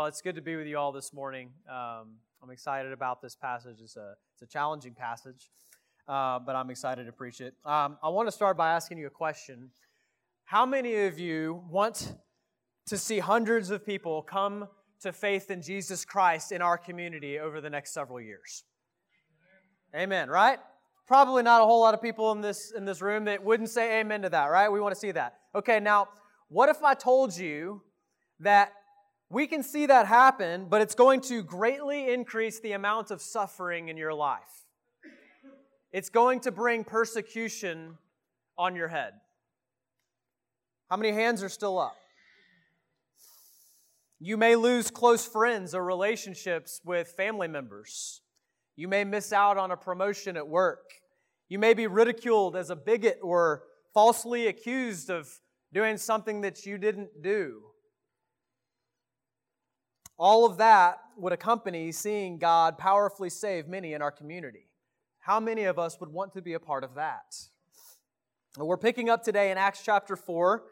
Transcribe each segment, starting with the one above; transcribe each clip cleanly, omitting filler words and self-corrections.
Well, it's good to be with you all this morning. I'm excited about this passage. It's a challenging passage, but I'm excited to preach it. I want to start by asking you a question. How many of you want to see hundreds of people come to faith in Jesus Christ in our community over the next several years? Amen, right? Probably not a whole lot of people in this room that wouldn't say amen to that, right? We want to see that. Okay, now, what if I told you that we can see that happen, but it's going to greatly increase the amount of suffering in your life? It's going to bring persecution on your head. How many hands are still up? You may lose close friends or relationships with family members. You may miss out on a promotion at work. You may be ridiculed as a bigot or falsely accused of doing something that you didn't do. All of that would accompany seeing God powerfully save many in our community. How many of us would want to be a part of that? We're picking up today in Acts chapter 4.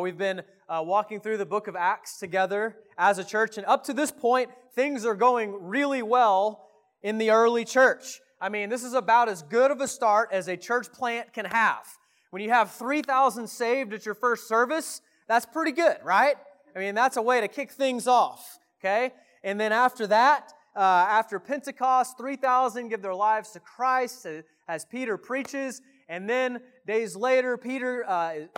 We've been walking through the book of Acts together as a church, and up to this point, things are going really well in the early church. I mean, this is about as good of a start as a church plant can have. When you have 3,000 saved at your first service, that's pretty good, right? I mean, that's a way to kick things off. Okay, and then after that, after Pentecost, 3,000 give their lives to Christ as Peter preaches. And then days later, Peter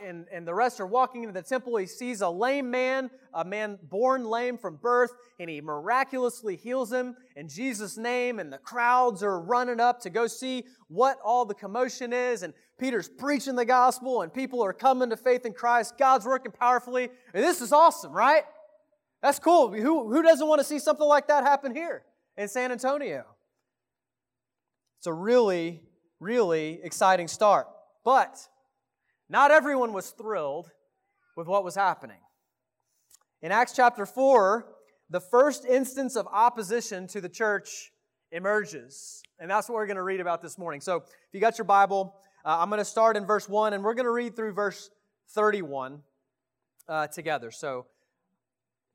and the rest are walking into the temple. He sees a lame man, a man born lame from birth, and he miraculously heals him in Jesus' name. And the crowds are running up to go see what all the commotion is. And Peter's preaching the gospel, and people are coming to faith in Christ. God's working powerfully. And this is awesome, right? That's cool. Who doesn't want to see something like that happen here in San Antonio? It's a really, really exciting start. But not everyone was thrilled with what was happening. In Acts chapter 4, the first instance of opposition to the church emerges. And that's what we're going to read about this morning. So if you got your Bible, I'm going to start in verse 1, and we're going to read through verse 31 together. So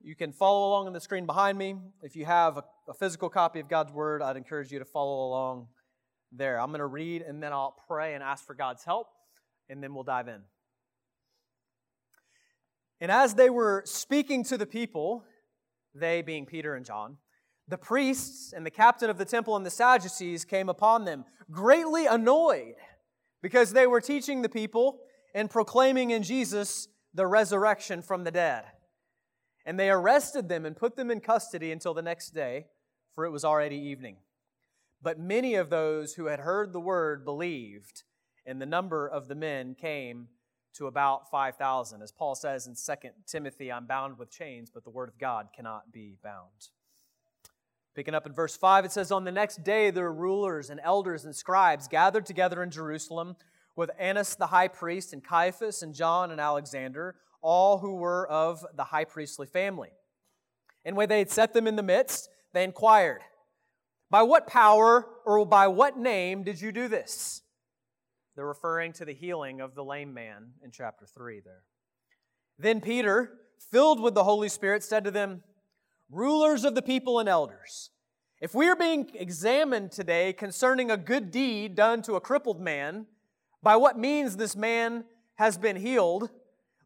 you can follow along on the screen behind me. If you have a physical copy of God's Word, I'd encourage you to follow along there. I'm going to read, and then I'll pray and ask for God's help, and then we'll dive in. And as they were speaking to the people, they being Peter and John, the priests and the captain of the temple and the Sadducees came upon them, greatly annoyed, because they were teaching the people and proclaiming in Jesus the resurrection from the dead. And they arrested them and put them in custody until the next day, for it was already evening. But many of those who had heard the word believed, and the number of the men came to about 5,000. As Paul says in 2 Timothy, I'm bound with chains, but the word of God cannot be bound. Picking up in verse 5, it says, On the next day their rulers and elders and scribes gathered together in Jerusalem with Annas the high priest and Caiaphas and John and Alexander, all who were of the high priestly family. And when they had set them in the midst, they inquired, By what power or by what name did you do this? They're referring to the healing of the lame man in chapter 3 there. Then Peter, filled with the Holy Spirit, said to them, Rulers of the people and elders, if we are being examined today concerning a good deed done to a crippled man, by what means this man has been healed,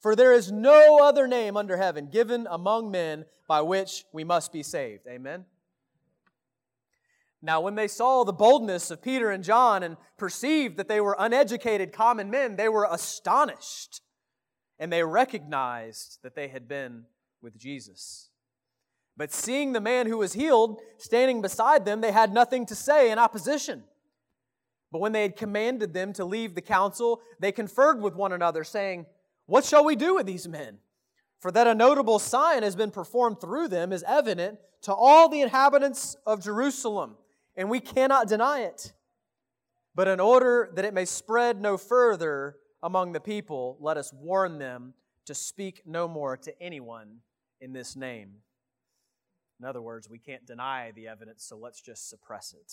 For there is no other name under heaven given among men by which we must be saved. Amen. Now, when they saw the boldness of Peter and John and perceived that they were uneducated common men, they were astonished, and they recognized that they had been with Jesus. But seeing the man who was healed standing beside them, they had nothing to say in opposition. But when they had commanded them to leave the council, they conferred with one another, saying, What shall we do with these men? For that a notable sign has been performed through them is evident to all the inhabitants of Jerusalem. and we cannot deny it. But in order that it may spread no further among the people, let us warn them to speak no more to anyone in this name. In other words, we can't deny the evidence, so let's just suppress it.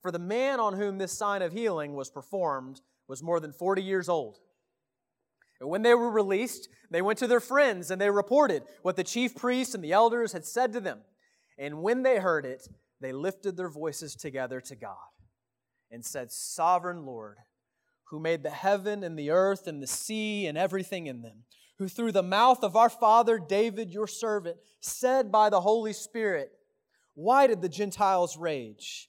For the man on whom this sign of healing was performed was more than 40 years old. And when they were released, they went to their friends and they reported what the chief priests and the elders had said to them. And when they heard it, they lifted their voices together to God and said, Sovereign Lord, who made the heaven and the earth and the sea and everything in them, who through the mouth of our father David, your servant, said by the Holy Spirit, why did the Gentiles rage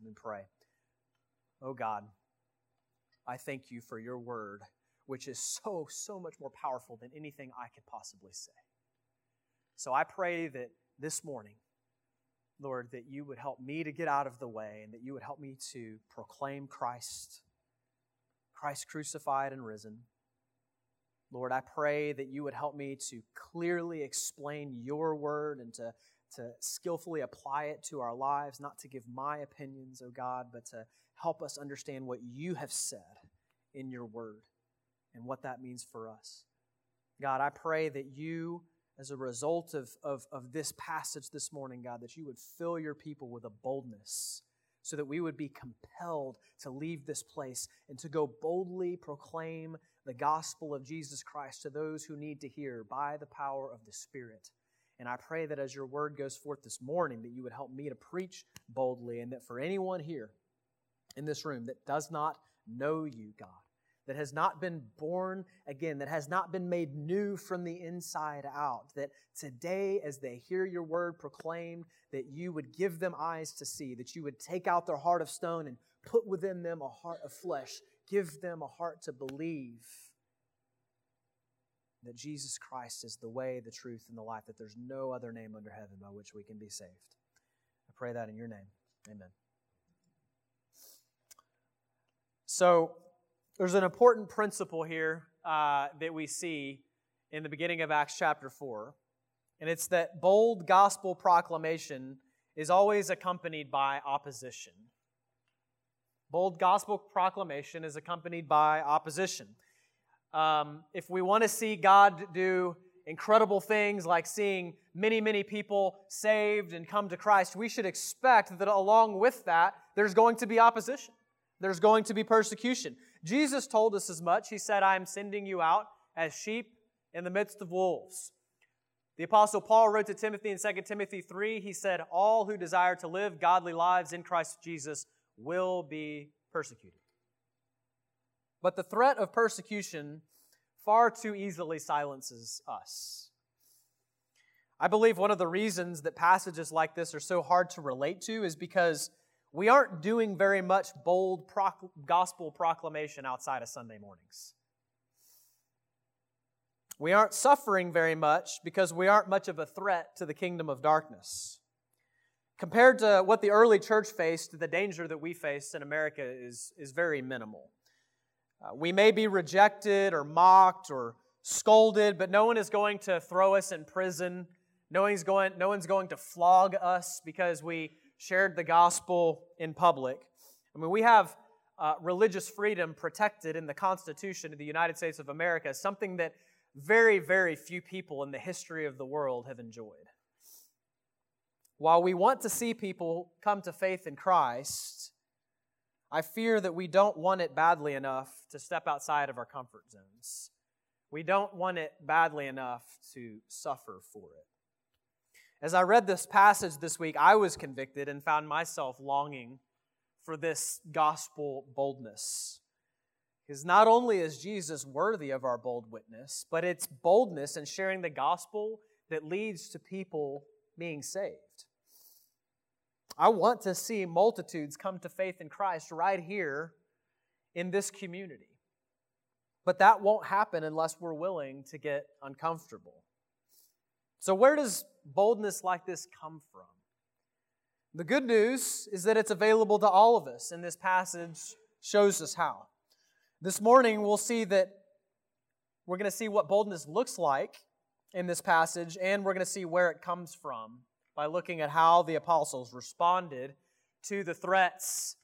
Let me pray. Oh God, I thank you for your word, which is so much more powerful than anything I could possibly say. So I pray that this morning, Lord, that you would help me to get out of the way and that you would help me to proclaim Christ crucified and risen. Lord, I pray that you would help me to clearly explain your word and to skillfully apply it to our lives, not to give my opinions, oh God, but to help us understand what you have said in your word and what that means for us. God, I pray that you, as a result of this passage this morning, God, that you would fill your people with a boldness so that we would be compelled to leave this place and to go boldly proclaim the gospel of Jesus Christ to those who need to hear by the power of the Spirit. And I pray that as your word goes forth this morning, that you would help me to preach boldly, and that for anyone here in this room that does not know you, God, that has not been born again, that has not been made new from the inside out, that today as they hear your word proclaimed, that you would give them eyes to see, that you would take out their heart of stone and put within them a heart of flesh, give them a heart to believe that Jesus Christ is the way, the truth, and the life, that there's no other name under heaven by which we can be saved. I pray that in your name. Amen. So, there's an important principle here that we see in the beginning of Acts chapter 4, and it's that bold gospel proclamation is always accompanied by opposition. Bold gospel proclamation is accompanied by opposition. If we want to see God do incredible things like seeing many, many people saved and come to Christ, we should expect that along with that, there's going to be opposition. There's going to be persecution. Jesus told us as much. He said, I am sending you out as sheep in the midst of wolves. The Apostle Paul wrote to Timothy in 2 Timothy 3, he said, all who desire to live godly lives in Christ Jesus will be persecuted. But the threat of persecution far too easily silences us. I believe one of the reasons that passages like this are so hard to relate to is because we aren't doing very much bold gospel proclamation outside of Sunday mornings. We aren't suffering very much because we aren't much of a threat to the kingdom of darkness. Compared to what the early church faced, the danger that we face in America is very minimal. We may be rejected or mocked or scolded, but no one is going to throw us in prison. No one's going to flog us because we shared the gospel in public. I mean, we have religious freedom protected in the Constitution of the United States of America, something that very, very few people in the history of the world have enjoyed. While we want to see people come to faith in Christ, I fear that we don't want it badly enough to step outside of our comfort zones. We don't want it badly enough to suffer for it. As I read this passage this week, I was convicted and found myself longing for this gospel boldness. Because not only is Jesus worthy of our bold witness, but it's boldness in sharing the gospel that leads to people being saved. I want to see multitudes come to faith in Christ right here in this community. But that won't happen unless we're willing to get uncomfortable. So where does boldness like this come from? The good news is that it's available to all of us, and this passage shows us how. This morning we'll see that we're going to see what boldness looks like in this passage, and we're going to see where it comes from by looking at how the apostles responded to the threats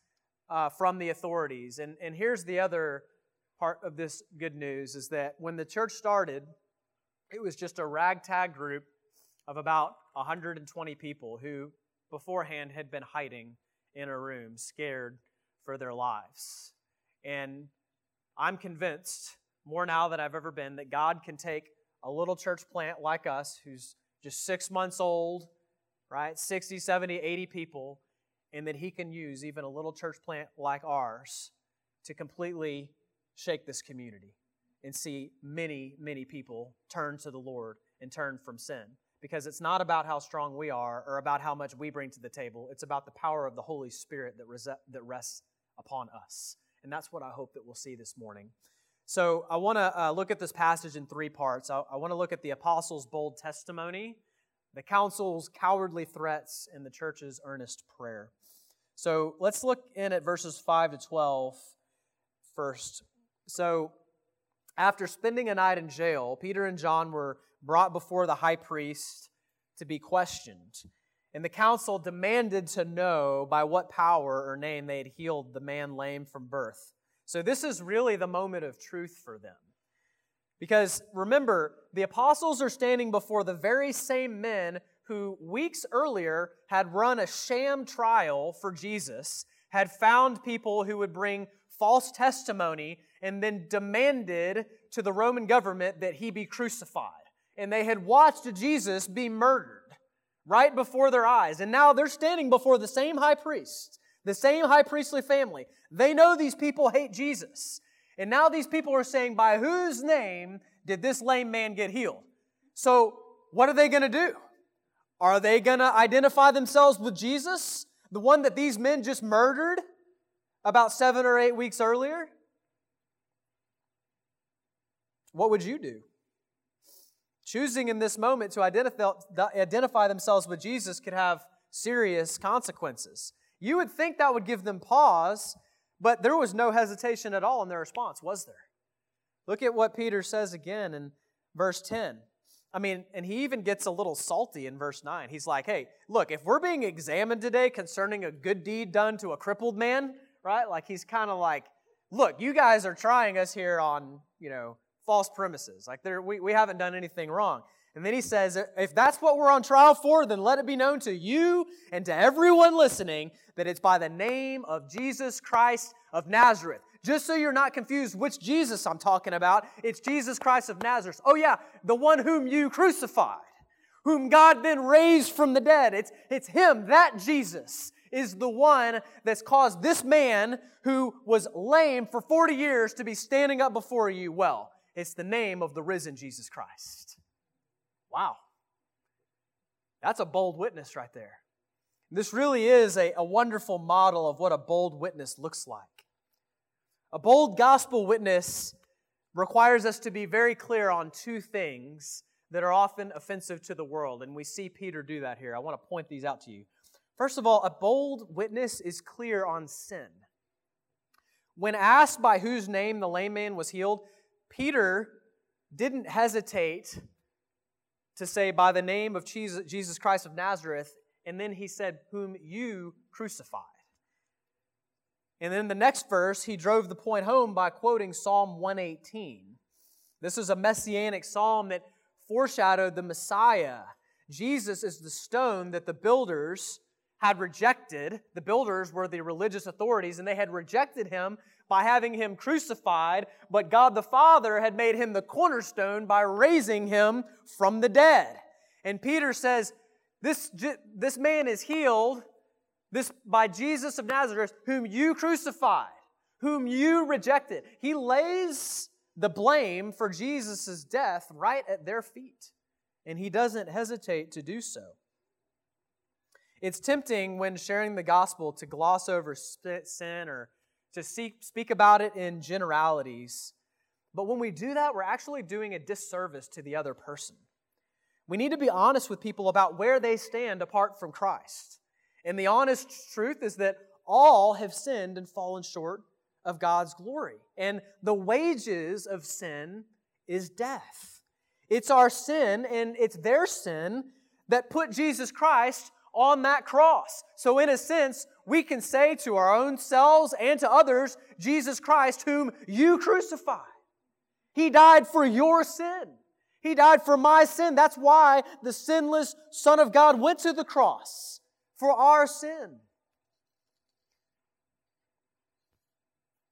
from the authorities. And here's the other part of this good news, is that when the church started, it was just a ragtag group of about 120 people who beforehand had been hiding in a room, scared for their lives. And I'm convinced, more now than I've ever been, that God can take a little church plant like us, who's just 6 months old, right, 60, 70, 80 people, and that He can use even a little church plant like ours to completely shake this community and see many, many people turn to the Lord and turn from sin. Because it's not about how strong we are or about how much we bring to the table. It's about the power of the Holy Spirit that rests upon us. And that's what I hope that we'll see this morning. So I want to look at this passage in three parts. I want to look at the apostles' bold testimony, the council's cowardly threats, and the church's earnest prayer. So let's look in at verses 5 to 12 first. So after spending a night in jail, Peter and John were brought before the high priest to be questioned. And the council demanded to know by what power or name they had healed the man lame from birth. So this is really the moment of truth for them. Because remember, the apostles are standing before the very same men who weeks earlier had run a sham trial for Jesus, had found people who would bring false testimony, and then demanded to the Roman government that he be crucified. And they had watched Jesus be murdered right before their eyes. And now they're standing before the same high priest, the same high priestly family. They know these people hate Jesus. And now these people are saying, by whose name did this lame man get healed? So what are they going to do? Are they going to identify themselves with Jesus, the one that these men just murdered about 7 or 8 weeks earlier? What would you do? Choosing in this moment to identify themselves with Jesus could have serious consequences. You would think that would give them pause, but there was no hesitation at all in their response, was there? Look at what Peter says again in verse 10. And he even gets a little salty in verse 9. He's like, hey, look, if we're being examined today concerning a good deed done to a crippled man, right? Like he's kind of like, look, you guys are trying us here on, false premises. Like we haven't done anything wrong. And then he says, if that's what we're on trial for, then let it be known to you and to everyone listening that it's by the name of Jesus Christ of Nazareth. Just so you're not confused which Jesus I'm talking about, it's Jesus Christ of Nazareth. Oh yeah, the one whom you crucified, whom God then raised from the dead. It's him, that Jesus is the one that's caused this man who was lame for 40 years to be standing up before you well. It's the name of the risen Jesus Christ. Wow. That's a bold witness right there. This really is a wonderful model of what a bold witness looks like. A bold gospel witness requires us to be very clear on two things that are often offensive to the world, and we see Peter do that here. I want to point these out to you. First of all, a bold witness is clear on sin. When asked by whose name the lame man was healed, Peter didn't hesitate to say, by the name of Jesus Christ of Nazareth, and then he said, whom you crucified. And then the next verse, he drove the point home by quoting Psalm 118. This is a messianic psalm that foreshadowed the Messiah. Jesus is the stone that the builders had rejected. The builders were the religious authorities, and they had rejected him by having him crucified, but God the Father had made him the cornerstone by raising him from the dead. And Peter says, this man is healed by Jesus of Nazareth, whom you crucified, whom you rejected. He lays the blame for Jesus' death right at their feet, and he doesn't hesitate to do so. It's tempting when sharing the gospel to gloss over sin or to speak about it in generalities. But when we do that, we're actually doing a disservice to the other person. We need to be honest with people about where they stand apart from Christ. And the honest truth is that all have sinned and fallen short of God's glory. And the wages of sin is death. It's our sin and it's their sin that put Jesus Christ on that cross. So in a sense, we can say to our own selves and to others, Jesus Christ, whom you crucified. He died for your sin. He died for my sin. That's why the sinless Son of God went to the cross, for our sin.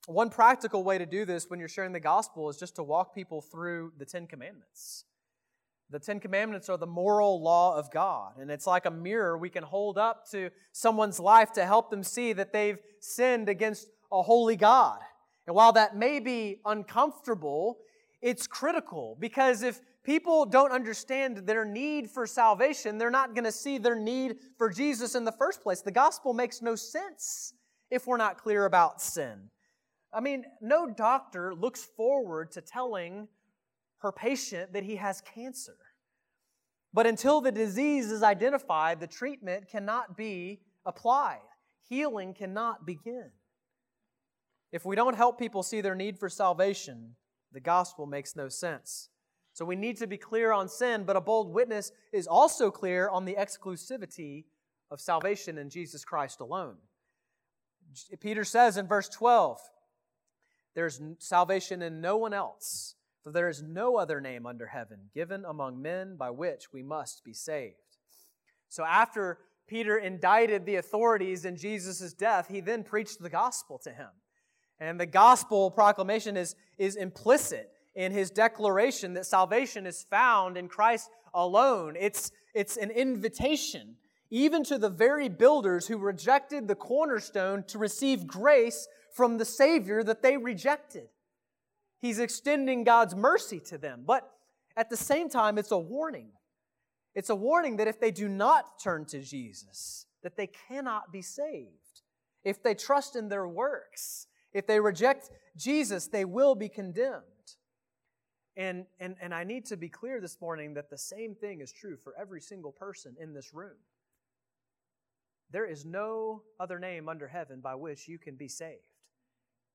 One practical way to do this when you're sharing the gospel is just to walk people through the Ten Commandments. The Ten Commandments are the moral law of God, and it's like a mirror we can hold up to someone's life to help them see that they've sinned against a holy God. And while that may be uncomfortable, it's critical, because if people don't understand their need for salvation, they're not going to see their need for Jesus in the first place. The gospel makes no sense if we're not clear about sin. I mean, no doctor looks forward to telling her patient that he has cancer. But until the disease is identified, the treatment cannot be applied. Healing cannot begin. If we don't help people see their need for salvation, the gospel makes no sense. So we need to be clear on sin, but a bold witness is also clear on the exclusivity of salvation in Jesus Christ alone. Peter says in verse 12, there's salvation in no one else. For there is no other name under heaven given among men by which we must be saved. So after Peter indicted the authorities in Jesus' death, he then preached the gospel to him. And the gospel proclamation is implicit in his declaration that salvation is found in Christ alone. It's an invitation, even to the very builders who rejected the cornerstone, to receive grace from the Savior that they rejected. He's extending God's mercy to them. But at the same time, it's a warning. It's a warning that if they do not turn to Jesus, that they cannot be saved. If they trust in their works, if they reject Jesus, they will be condemned. And I need to be clear this morning that the same thing is true for every single person in this room. There is no other name under heaven by which you can be saved.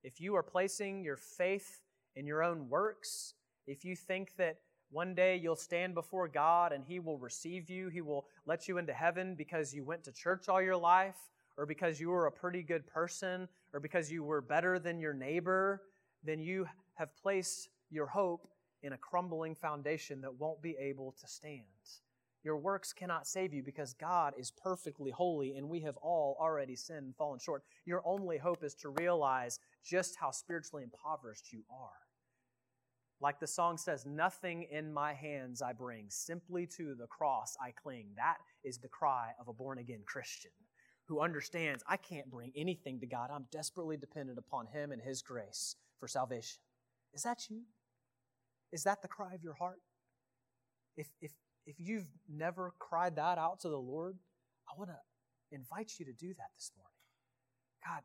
If you are placing your faith in your own works, if you think that one day you'll stand before God and He will receive you, He will let you into heaven because you went to church all your life, or because you were a pretty good person, or because you were better than your neighbor, then you have placed your hope in a crumbling foundation that won't be able to stand. Your works cannot save you because God is perfectly holy and we have all already sinned and fallen short. Your only hope is to realize just how spiritually impoverished you are. Like the song says, nothing in my hands I bring, simply to the cross I cling. That is the cry of a born-again Christian who understands, I can't bring anything to God. I'm desperately dependent upon Him and His grace for salvation. Is that you? Is that the cry of your heart? If you've never cried that out to the Lord, I want to invite you to do that this morning. God,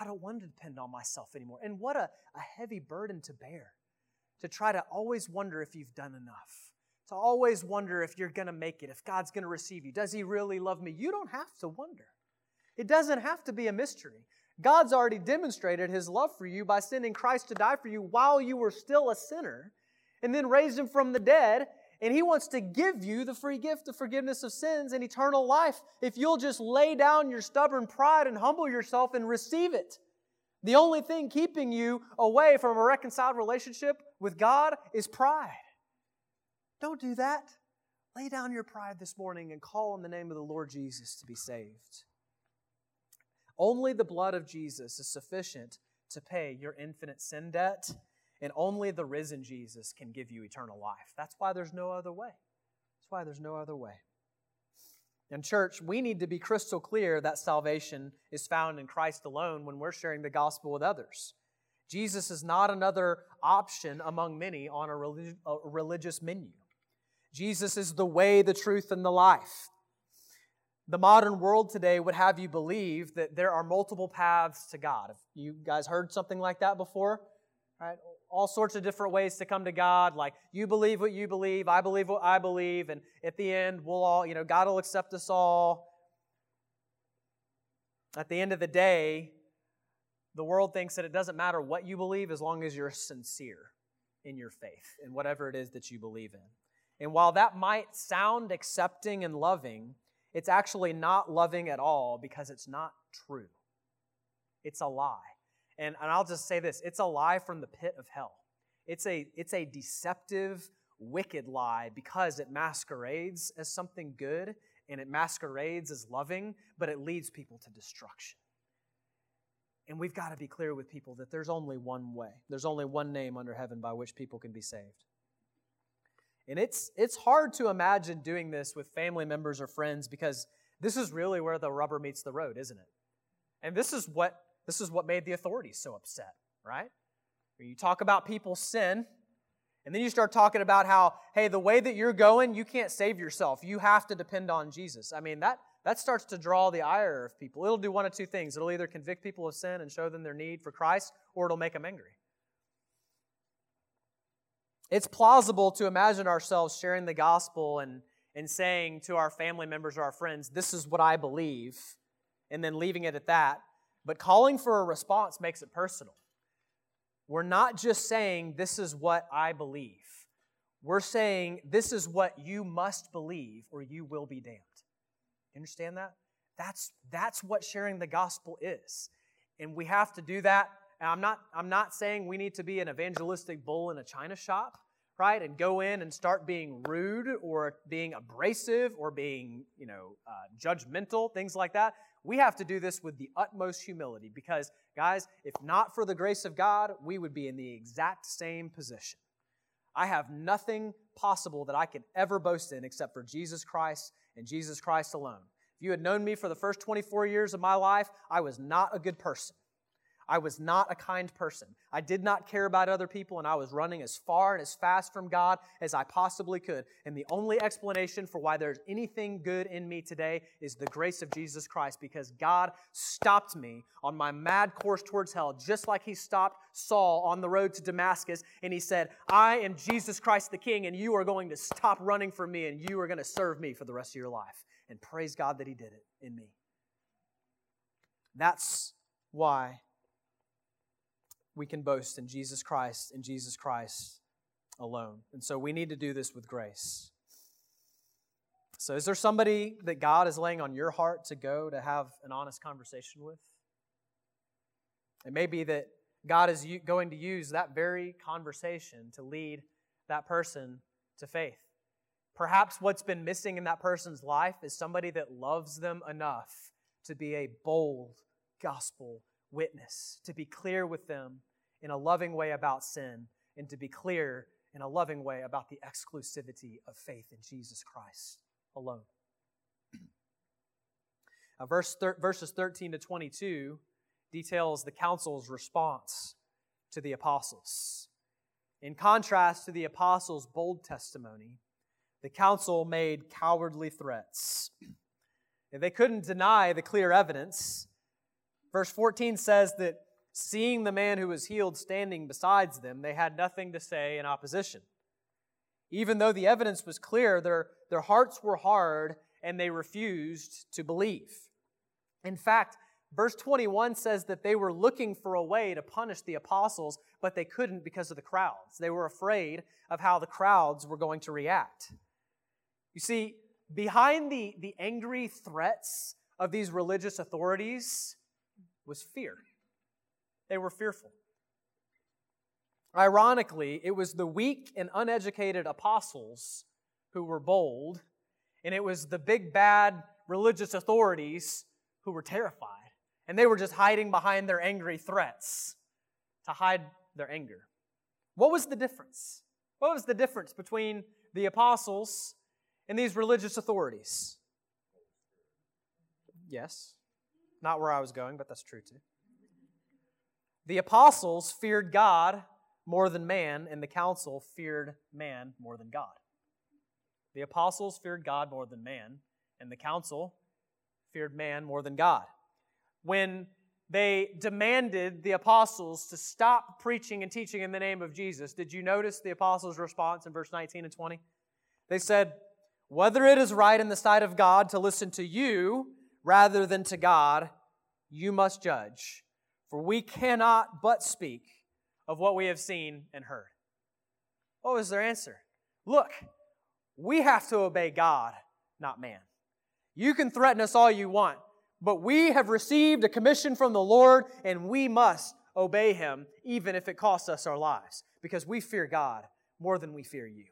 I don't want to depend on myself anymore. And what a heavy burden to bear, to try to always wonder if you've done enough, to always wonder if you're going to make it, if God's going to receive you. Does he really love me? You don't have to wonder. It doesn't have to be a mystery. God's already demonstrated his love for you by sending Christ to die for you while you were still a sinner, and then raised him from the dead, and he wants to give you the free gift of forgiveness of sins and eternal life if you'll just lay down your stubborn pride and humble yourself and receive it. The only thing keeping you away from a reconciled relationship with God is pride. Don't do that. Lay down your pride this morning and call on the name of the Lord Jesus to be saved. Only the blood of Jesus is sufficient to pay your infinite sin debt, and only the risen Jesus can give you eternal life. That's why there's no other way. That's why there's no other way. And church, we need to be crystal clear that salvation is found in Christ alone when we're sharing the gospel with others. Jesus is not another option among many on a religious menu. Jesus is the way, the truth, and the life. The modern world today would have you believe that there are multiple paths to God. Have you guys heard something like that before? Right? All sorts of different ways to come to God, like you believe what you believe, I believe what I believe, and at the end, we'll all, God will accept us all. At the end of the day, the world thinks that it doesn't matter what you believe as long as you're sincere in your faith and whatever it is that you believe in. And while that might sound accepting and loving, it's actually not loving at all because it's not true. It's a lie. And I'll just say this, it's a lie from the pit of hell. It's a deceptive, wicked lie because it masquerades as something good and it masquerades as loving, but it leads people to destruction. And we've got to be clear with people that there's only one way. There's only one name under heaven by which people can be saved. And it's hard to imagine doing this with family members or friends because this is really where the rubber meets the road, isn't it? And this is what made the authorities so upset, right? You talk about people's sin, and then you start talking about how, hey, the way that you're going, you can't save yourself. You have to depend on Jesus. I mean, that starts to draw the ire of people. It'll do one of two things. It'll either convict people of sin and show them their need for Christ, or it'll make them angry. It's plausible to imagine ourselves sharing the gospel and saying to our family members or our friends, this is what I believe, and then leaving it at that. But calling for a response makes it personal. We're not just saying, this is what I believe. We're saying, this is what you must believe or you will be damned. You understand that? That's what sharing the gospel is. And we have to do that. And I'm not saying we need to be an evangelistic bull in a china shop, right? And go in and start being rude or being abrasive or being, judgmental, things like that. We have to do this with the utmost humility because, guys, if not for the grace of God, we would be in the exact same position. I have nothing possible that I could ever boast in except for Jesus Christ and Jesus Christ alone. If you had known me for the first 24 years of my life, I was not a good person. I was not a kind person. I did not care about other people, and I was running as far and as fast from God as I possibly could. And the only explanation for why there's anything good in me today is the grace of Jesus Christ, because God stopped me on my mad course towards hell, just like he stopped Saul on the road to Damascus, and he said, I am Jesus Christ the King, and you are going to stop running from me, and you are going to serve me for the rest of your life. And praise God that he did it in me. That's why we can boast in Jesus Christ and Jesus Christ alone. And so we need to do this with grace. So is there somebody that God is laying on your heart to go to have an honest conversation with? It may be that God is going to use that very conversation to lead that person to faith. Perhaps what's been missing in that person's life is somebody that loves them enough to be a bold gospel witness, to be clear with them in a loving way about sin, and to be clear in a loving way about the exclusivity of faith in Jesus Christ alone. Now, verses 13 to 22 details the council's response to the apostles. In contrast to the apostles' bold testimony, the council made cowardly threats. And they couldn't deny the clear evidence. Verse 14 says that seeing the man who was healed standing beside them, they had nothing to say in opposition. Even though the evidence was clear, their hearts were hard and they refused to believe. In fact, verse 21 says that they were looking for a way to punish the apostles, but they couldn't because of the crowds. They were afraid of how the crowds were going to react. You see, behind the angry threats of these religious authorities was fear. They were fearful. Ironically, it was the weak and uneducated apostles who were bold, and it was the big bad religious authorities who were terrified. And they were just hiding behind their angry threats to hide their anger. What was the difference? What was the difference between the apostles and these religious authorities? Yes. Not where I was going, but that's true too. The apostles feared God more than man, and the council feared man more than God. The apostles feared God more than man, and the council feared man more than God. When they demanded the apostles to stop preaching and teaching in the name of Jesus, did you notice the apostles' response in verse 19 and 20? They said, "Whether it is right in the sight of God to listen to you rather than to God, you must judge. For we cannot but speak of what we have seen and heard." What was their answer? Look, we have to obey God, not man. You can threaten us all you want, but we have received a commission from the Lord, and we must obey Him, even if it costs us our lives, because we fear God more than we fear you.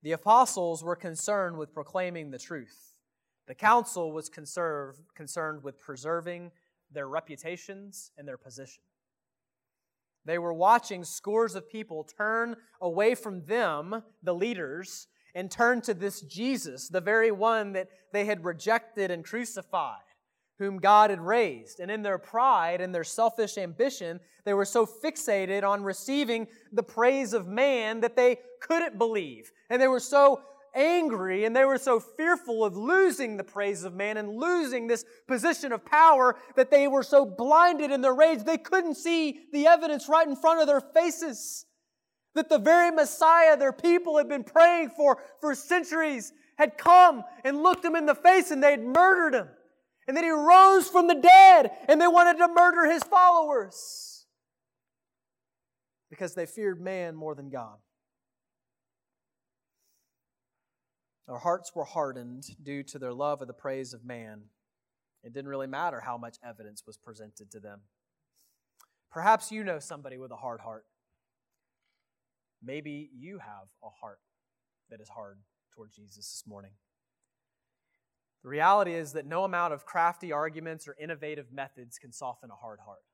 The apostles were concerned with proclaiming the truth. The council was concerned with preserving their reputations and their position. They were watching scores of people turn away from them, the leaders, and turn to this Jesus, the very one that they had rejected and crucified, whom God had raised. And in their pride and their selfish ambition, they were so fixated on receiving the praise of man that they couldn't believe. And they were so angry and they were so fearful of losing the praise of man and losing this position of power that they were so blinded in their rage they couldn't see the evidence right in front of their faces. That the very Messiah their people had been praying for centuries had come and looked him in the face, and they had murdered him. And then he rose from the dead, and they wanted to murder his followers because they feared man more than God. Their hearts were hardened due to their love of the praise of man. It didn't really matter how much evidence was presented to them. Perhaps you know somebody with a hard heart. Maybe you have a heart that is hard toward Jesus this morning. The reality is that no amount of crafty arguments or innovative methods can soften a hard heart.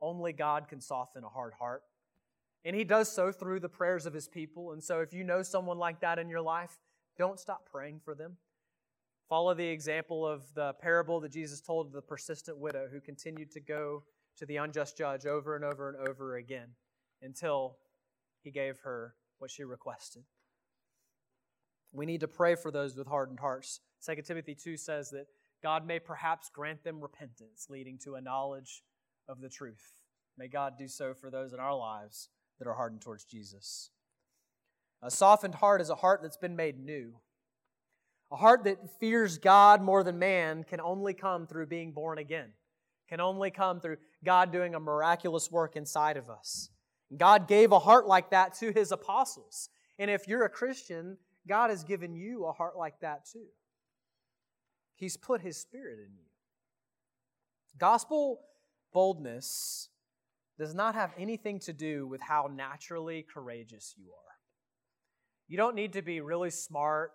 Only God can soften a hard heart. And He does so through the prayers of His people. And so if you know someone like that in your life, don't stop praying for them. Follow the example of the parable that Jesus told the persistent widow who continued to go to the unjust judge over and over and over again until He gave her what she requested. We need to pray for those with hardened hearts. 2 Timothy 2 says that God may perhaps grant them repentance, leading to a knowledge of the truth. May God do so for those in our lives that are hardened towards Jesus. A softened heart is a heart that's been made new. A heart that fears God more than man can only come through being born again, can only come through God doing a miraculous work inside of us. God gave a heart like that to His apostles. And if you're a Christian, God has given you a heart like that too. He's put His Spirit in you. Gospel boldness does not have anything to do with how naturally courageous you are. You don't need to be really smart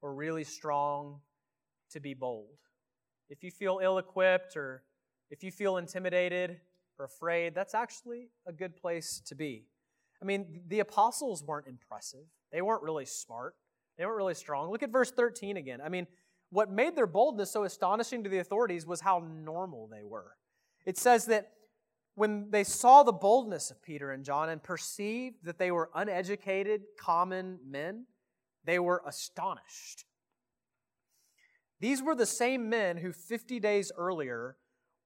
or really strong to be bold. If you feel ill-equipped or if you feel intimidated or afraid, that's actually a good place to be. I mean, the apostles weren't impressive. They weren't really smart. They weren't really strong. Look at verse 13 again. I mean, what made their boldness so astonishing to the authorities was how normal they were. It says that when they saw the boldness of Peter and John and perceived that they were uneducated, common men, they were astonished. These were the same men who 50 days earlier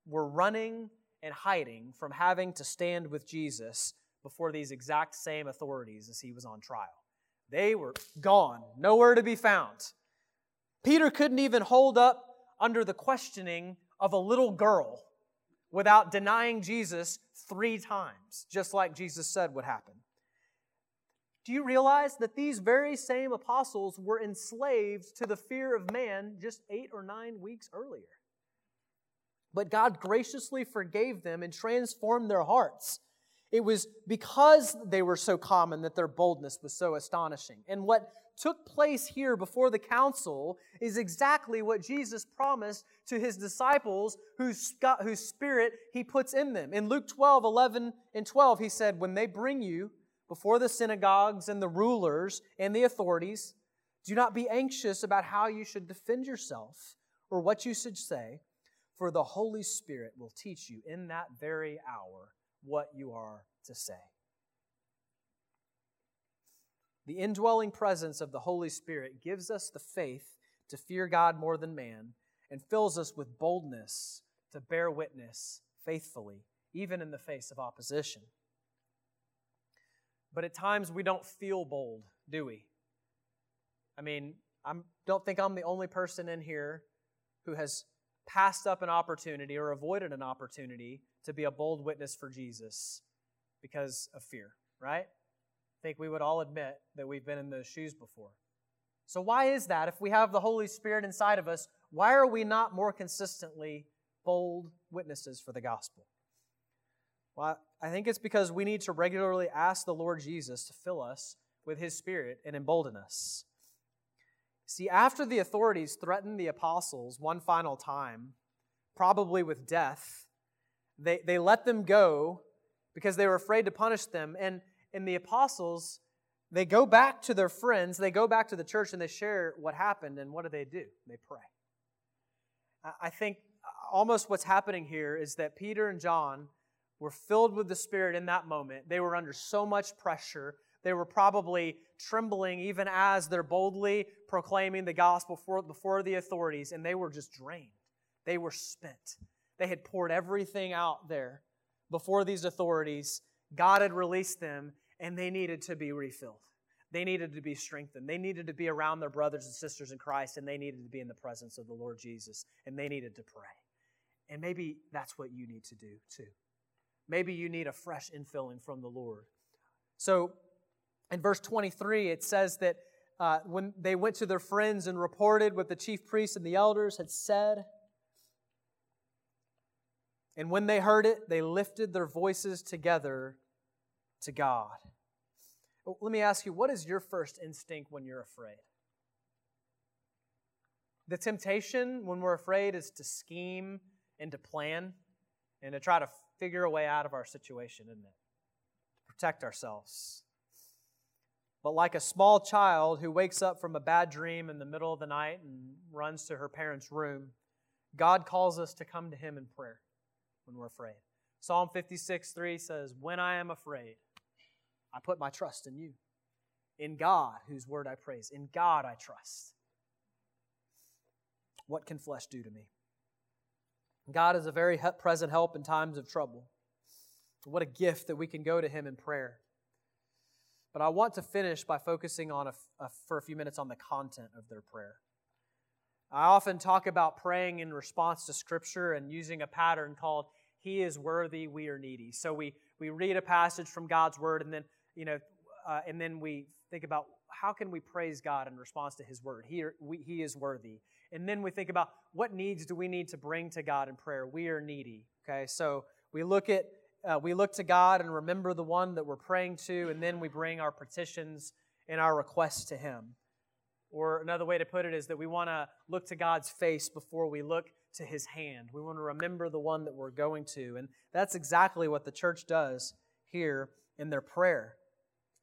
were running and hiding from having to stand with Jesus before these exact same authorities as he was on trial. They were gone, nowhere to be found. Peter couldn't even hold up under the questioning of a little girl without denying Jesus 3 times, just like Jesus said would happen. Do you realize that these very same apostles were enslaved to the fear of man just 8 or 9 weeks earlier? But God graciously forgave them and transformed their hearts. It was because they were so common that their boldness was so astonishing. And what took place here before the council is exactly what Jesus promised to his disciples whose spirit he puts in them. In Luke 12:11 and 12, he said, "When they bring you before the synagogues and the rulers and the authorities, do not be anxious about how you should defend yourself or what you should say, for the Holy Spirit will teach you in that very hour what you are to say." The indwelling presence of the Holy Spirit gives us the faith to fear God more than man and fills us with boldness to bear witness faithfully, even in the face of opposition. But at times we don't feel bold, do we? I mean, I don't think I'm the only person in here who has passed up an opportunity or avoided an opportunity to be a bold witness for Jesus because of fear, right? I think we would all admit that we've been in those shoes before. So why is that? If we have the Holy Spirit inside of us, why are we not more consistently bold witnesses for the gospel? Well, I think it's because we need to regularly ask the Lord Jesus to fill us with His Spirit and embolden us. See, after the authorities threatened the apostles one final time, probably with death, they let them go because they were afraid to punish them. And the apostles, they go back to their friends, they go back to the church, and they share what happened. And what do? They pray. I think almost what's happening here is that Peter and John were filled with the Spirit in that moment. They were under so much pressure. They were probably trembling even as they're boldly proclaiming the gospel before the authorities, and they were just drained. They were spent. They had poured everything out there before these authorities. God had released them, and they needed to be refilled. They needed to be strengthened. They needed to be around their brothers and sisters in Christ, and they needed to be in the presence of the Lord Jesus, and they needed to pray. And maybe that's what you need to do too. Maybe you need a fresh infilling from the Lord. So, in verse 23, it says that when they went to their friends and reported what the chief priests and the elders had said, and when they heard it, they lifted their voices together to God. Let me ask you, what is your first instinct when you're afraid? The temptation when we're afraid is to scheme and to plan and to try to figure a way out of our situation, isn't it? To protect ourselves. But like a small child who wakes up from a bad dream in the middle of the night and runs to her parents' room, God calls us to come to Him in prayer when we're afraid. Psalm 56:3 says, "When I am afraid, I put my trust in you, in God, whose word I praise. In God I trust. What can flesh do to me?" God is a very present help in times of trouble. What a gift that we can go to Him in prayer. But I want to finish by focusing on for a few minutes on the content of their prayer. I often talk about praying in response to Scripture and using a pattern called "He is worthy, we are needy." So we read a passage from God's Word, and then and then we think about how can we praise God in response to His Word. He is worthy, and then we think about what needs do we need to bring to God in prayer. We are needy. Okay, so we look to God and remember the one that we're praying to, and then we bring our petitions and our requests to Him. Or another way to put it is that we want to look to God's face before we look to His hand. We want to remember the one that we're going to, and that's exactly what the church does here in their prayer.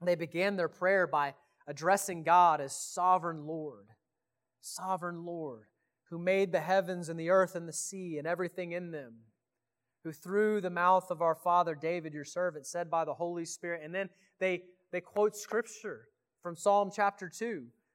They began their prayer by addressing God as Sovereign Lord, who made the heavens and the earth and the sea and everything in them, who through the mouth of our father David, your servant, said by the Holy Spirit. And then they quote Scripture from Psalm chapter 2.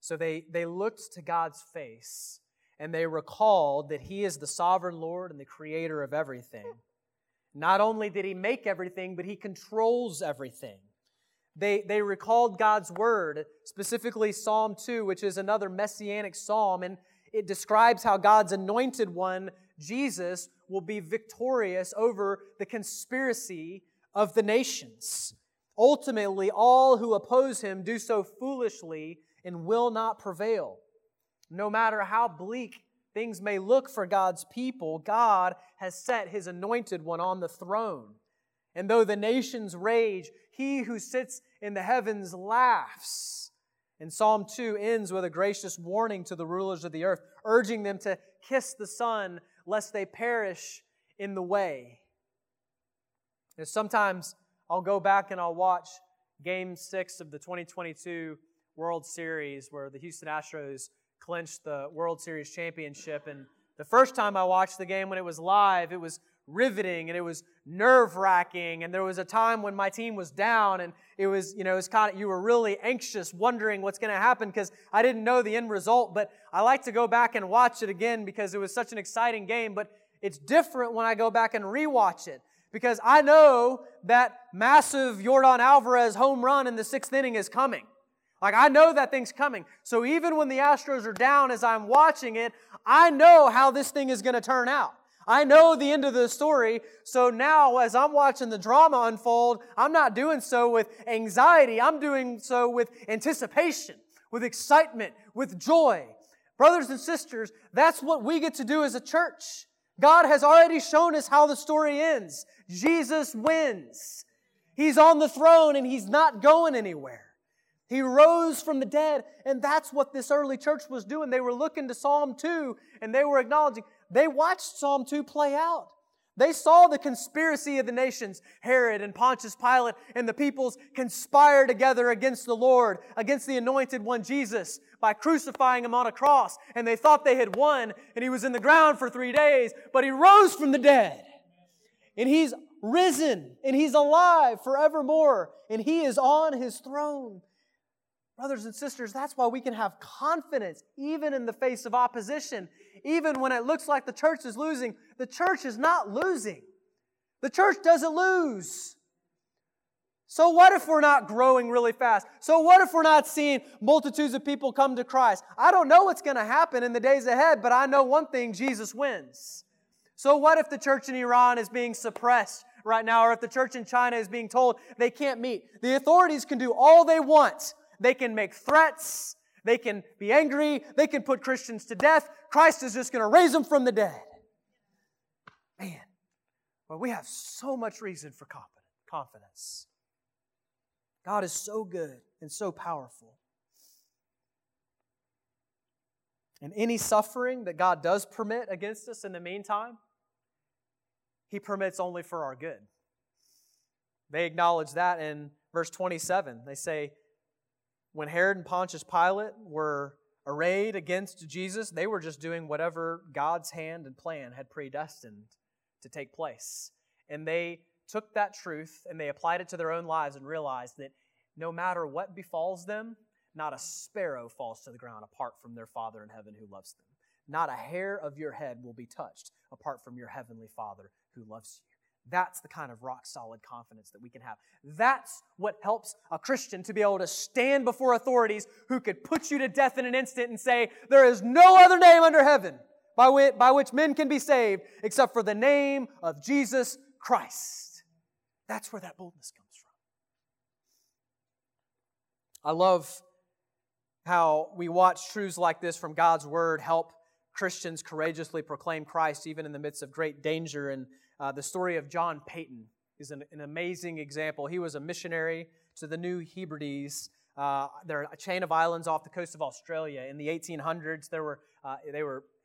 So they looked to God's face, and they recalled that He is the sovereign Lord and the creator of everything. Not only did He make everything, but He controls everything. They recalled God's word, specifically Psalm 2, which is another messianic psalm, and it describes how God's anointed one, Jesus, will be victorious over the conspiracy of the nations. Ultimately, all who oppose Him do so foolishly and will not prevail. No matter how bleak things may look for God's people, God has set His anointed one on the throne. And though the nations rage, He who sits in the heavens laughs. And Psalm 2 ends with a gracious warning to the rulers of the earth, urging them to kiss the Son, lest they perish in the way. And sometimes I'll go back and I'll watch Game 6 of the 2022 World Series, where the Houston Astros clinched the World Series championship. And the first time I watched the game when it was live, it was riveting and it was nerve-wracking. And there was a time when my team was down, and it was, you know, it's kind of, you were really anxious, wondering what's going to happen because I didn't know the end result. But I like to go back and watch it again because it was such an exciting game. But it's different when I go back and rewatch it, because I know that massive Yordan Alvarez home run in the 6th inning is coming. Like, I know that thing's coming. So even when the Astros are down, as I'm watching it, I know how this thing is going to turn out. I know the end of the story. So now, as I'm watching the drama unfold, I'm not doing so with anxiety. I'm doing so with anticipation, with excitement, with joy. Brothers and sisters, that's what we get to do as a church. God has already shown us how the story ends. Jesus wins. He's on the throne, and He's not going anywhere. He rose from the dead, and that's what this early church was doing. They were looking to Psalm 2, and they were acknowledging. They watched Psalm 2 play out. They saw the conspiracy of the nations. Herod and Pontius Pilate and the peoples conspire together against the Lord, against the anointed one Jesus, by crucifying Him on a cross. And they thought they had won, and He was in the ground for 3 days, but He rose from the dead. And He's risen, and He's alive forevermore, and He is on His throne. Brothers and sisters, that's why we can have confidence even in the face of opposition. Even when it looks like the church is losing, the church is not losing. The church doesn't lose. So what if we're not growing really fast? So what if we're not seeing multitudes of people come to Christ? I don't know what's going to happen in the days ahead, but I know one thing: Jesus wins. So what if the church in Iran is being suppressed right now, or if the church in China is being told they can't meet? The authorities can do all they want. They can make threats. They can be angry. They can put Christians to death. Christ is just going to raise them from the dead. Man, well, we have so much reason for confidence. God is so good and so powerful. And any suffering that God does permit against us in the meantime, He permits only for our good. They acknowledge that in verse 27. They say, when Herod and Pontius Pilate were arrayed against Jesus, they were just doing whatever God's hand and plan had predestined to take place. And they took that truth and they applied it to their own lives and realized that no matter what befalls them, not a sparrow falls to the ground apart from their Father in heaven who loves them. Not a hair of your head will be touched apart from your heavenly Father who loves you. That's the kind of rock-solid confidence that we can have. That's what helps a Christian to be able to stand before authorities who could put you to death in an instant and say, there is no other name under heaven by which men can be saved except for the name of Jesus Christ. That's where that boldness comes from. I love how we watch truths like this from God's Word help Christians courageously proclaim Christ even in the midst of great danger. And the story of John Peyton is an amazing example. He was a missionary to the New Hebrides. They're a chain of islands off the coast of Australia. In the 1800s, they were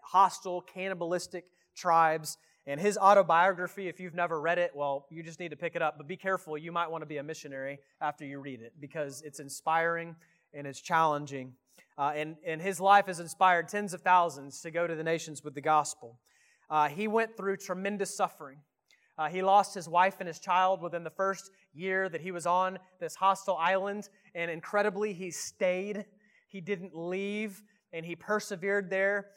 hostile, cannibalistic tribes, And his autobiography, if you've never read it, well, you just need to pick it up. But be careful, you might want to be a missionary after you read it, because it's inspiring and it's challenging. And his life has inspired tens of thousands to go to the nations with the gospel. He went through tremendous suffering. He lost his wife and his child within the first year that he was on this hostile island, and incredibly, he stayed. He didn't leave, and he persevered there.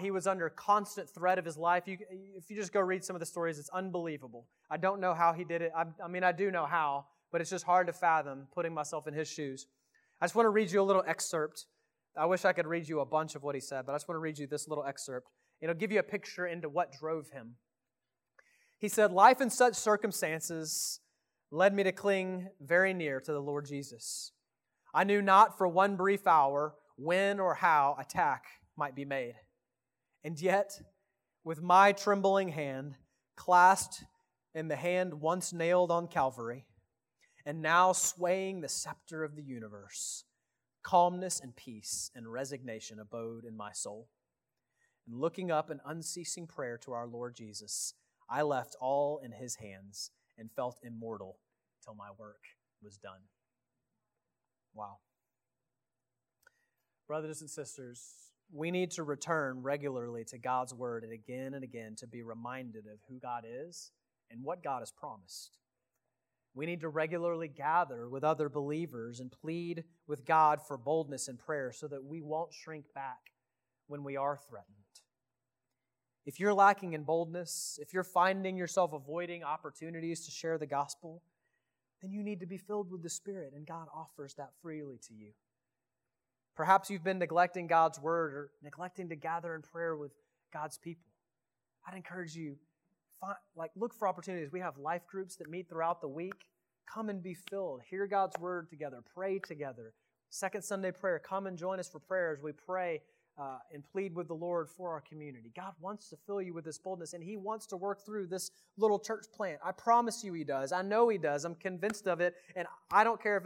He was under constant threat of his life. If you just go read some of the stories, it's unbelievable. I don't know how he did it. I mean, I do know how, but it's just hard to fathom putting myself in his shoes. I just want to read you a little excerpt. I wish I could read you a bunch of what he said, but I just want to read you this little excerpt. It'll give you a picture into what drove him. He said, "Life in such circumstances led me to cling very near to the Lord Jesus. I knew not for one brief hour when or how attack might be made. And yet, with my trembling hand clasped in the hand once nailed on Calvary, and now swaying the scepter of the universe, calmness and peace and resignation abode in my soul. And looking up in unceasing prayer to our Lord Jesus, I left all in His hands and felt immortal till my work was done." Wow. Brothers and sisters, we need to return regularly to God's Word and again to be reminded of who God is and what God has promised. We need to regularly gather with other believers and plead with God for boldness in prayer so that we won't shrink back when we are threatened. If you're lacking in boldness, if you're finding yourself avoiding opportunities to share the gospel, then you need to be filled with the Spirit, and God offers that freely to you. Perhaps you've been neglecting God's Word or neglecting to gather in prayer with God's people. I'd encourage you, look for opportunities. We have life groups that meet throughout the week. Come and be filled. Hear God's Word together. Pray together. Second Sunday prayer, come and join us for prayer as we pray and plead with the Lord for our community. God wants to fill you with this boldness, and He wants to work through this little church plant. I promise you He does. I know He does. I'm convinced of it, and I don't care if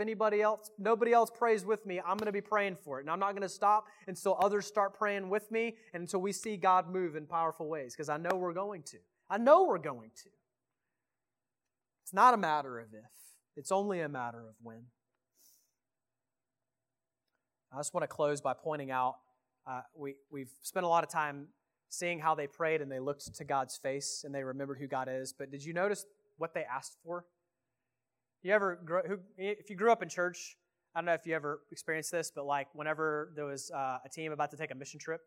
nobody else prays with me. I'm going to be praying for it, and I'm not going to stop until others start praying with me and until we see God move in powerful ways, because I know we're going to. I know we're going to. It's not a matter of if. It's only a matter of when. I just want to close by pointing out we've spent a lot of time seeing how they prayed and they looked to God's face and they remembered who God is. But did you notice what they asked for? If you grew up in church, I don't know if you ever experienced this, but like whenever there was a team about to take a mission trip,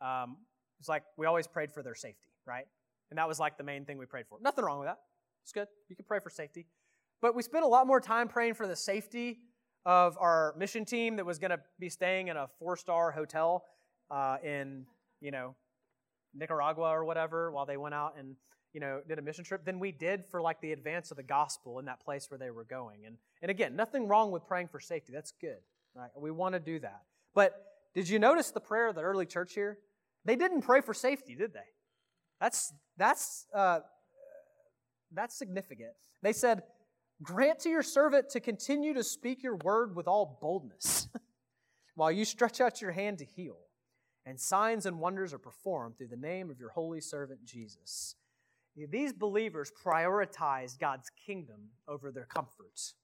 it's like we always prayed for their safety, right? And that was like the main thing we prayed for. Nothing wrong with that. It's good. You can pray for safety. But we spent a lot more time praying for the safety of our mission team that was going to be staying in a 4-star hotel in, Nicaragua or whatever while they went out and, did a mission trip than we did for like the advance of the gospel in that place where they were going. And again, nothing wrong with praying for safety. That's good. Right? We want to do that. But did you notice the prayer of the early church here? They didn't pray for safety, did they? That's significant. They said, "Grant to your servant to continue to speak your word with all boldness while you stretch out your hand to heal, and signs and wonders are performed through the name of your holy servant Jesus." These believers prioritized God's kingdom over their comforts.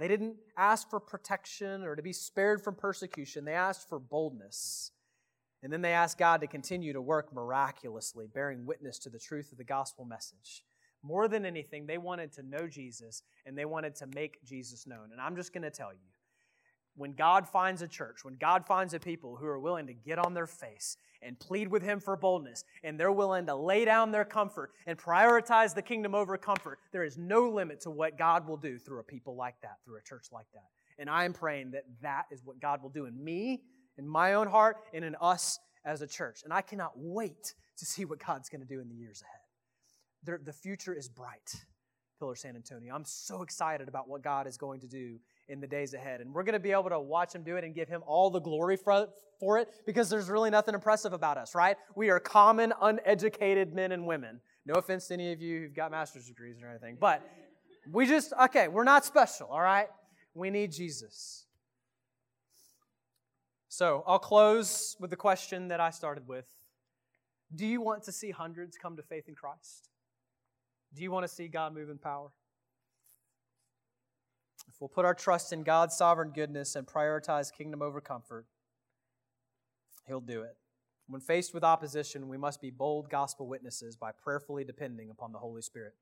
They didn't ask for protection or to be spared from persecution. They asked for boldness. And then they asked God to continue to work miraculously, bearing witness to the truth of the gospel message. More than anything, they wanted to know Jesus, and they wanted to make Jesus known. And I'm just going to tell you, when God finds a church, when God finds a people who are willing to get on their face and plead with Him for boldness, and they're willing to lay down their comfort and prioritize the kingdom over comfort, there is no limit to what God will do through a people like that, through a church like that. And I am praying that that is what God will do in me, in my own heart, and in us as a church. And I cannot wait to see what God's going to do in the years ahead. The future is bright, Pillar San Antonio. I'm so excited about what God is going to do in the days ahead. And we're going to be able to watch Him do it and give Him all the glory for it, because there's really nothing impressive about us, right? We are common, uneducated men and women. No offense to any of you who've got master's degrees or anything. But we're not special, all right? We need Jesus. So I'll close with the question that I started with. Do you want to see hundreds come to faith in Christ? Do you want to see God move in power? If we'll put our trust in God's sovereign goodness and prioritize kingdom over comfort, He'll do it. When faced with opposition, we must be bold gospel witnesses by prayerfully depending upon the Holy Spirit.